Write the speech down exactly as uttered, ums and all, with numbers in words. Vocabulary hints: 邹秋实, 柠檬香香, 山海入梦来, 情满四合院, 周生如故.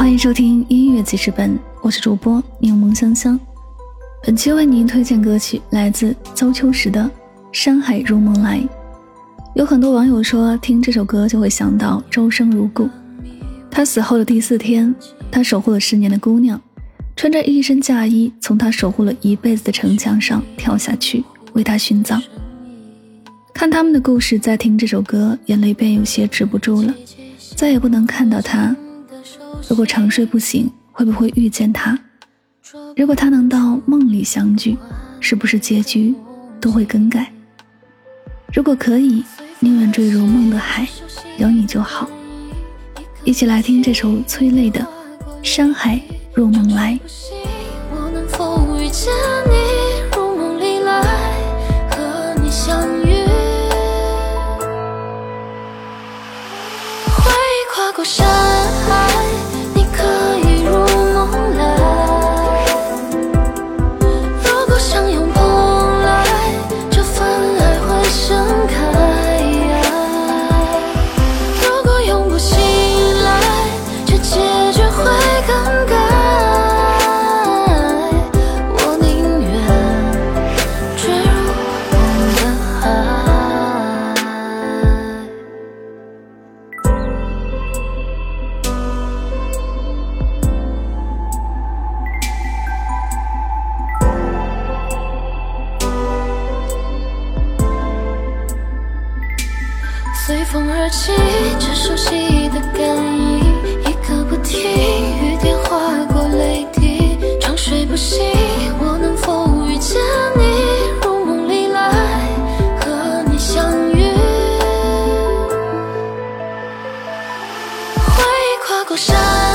欢迎收听音乐记事本，我是主播柠檬香香。本期为您推荐歌曲来自邹秋实的《山海如梦来》。有很多网友说听这首歌就会想到周生如故，他死后的第四天，他守护了十年的姑娘穿着一身嫁衣从他守护了一辈子的城墙上跳下去，为他殉葬。看他们的故事，再听这首歌，眼泪便有些止不住了，再也不能看到他。如果长睡不醒，会不会遇见他？如果他能到梦里相聚，是不是结局都会更改？如果可以，宁愿坠入梦的海，有你就好。一起来听这首催泪的《山海入梦来》。我能否遇见你，入梦里来和你相遇，会跨过山海，你可以入梦来。如果相拥蓬莱，这份爱会盛开。如果永不醒来，这结局会更改。随风而起，这熟悉的感应，一刻不停，雨点划过泪滴，长睡不醒。我能否遇见你，入梦里来和你相遇，会跨过山。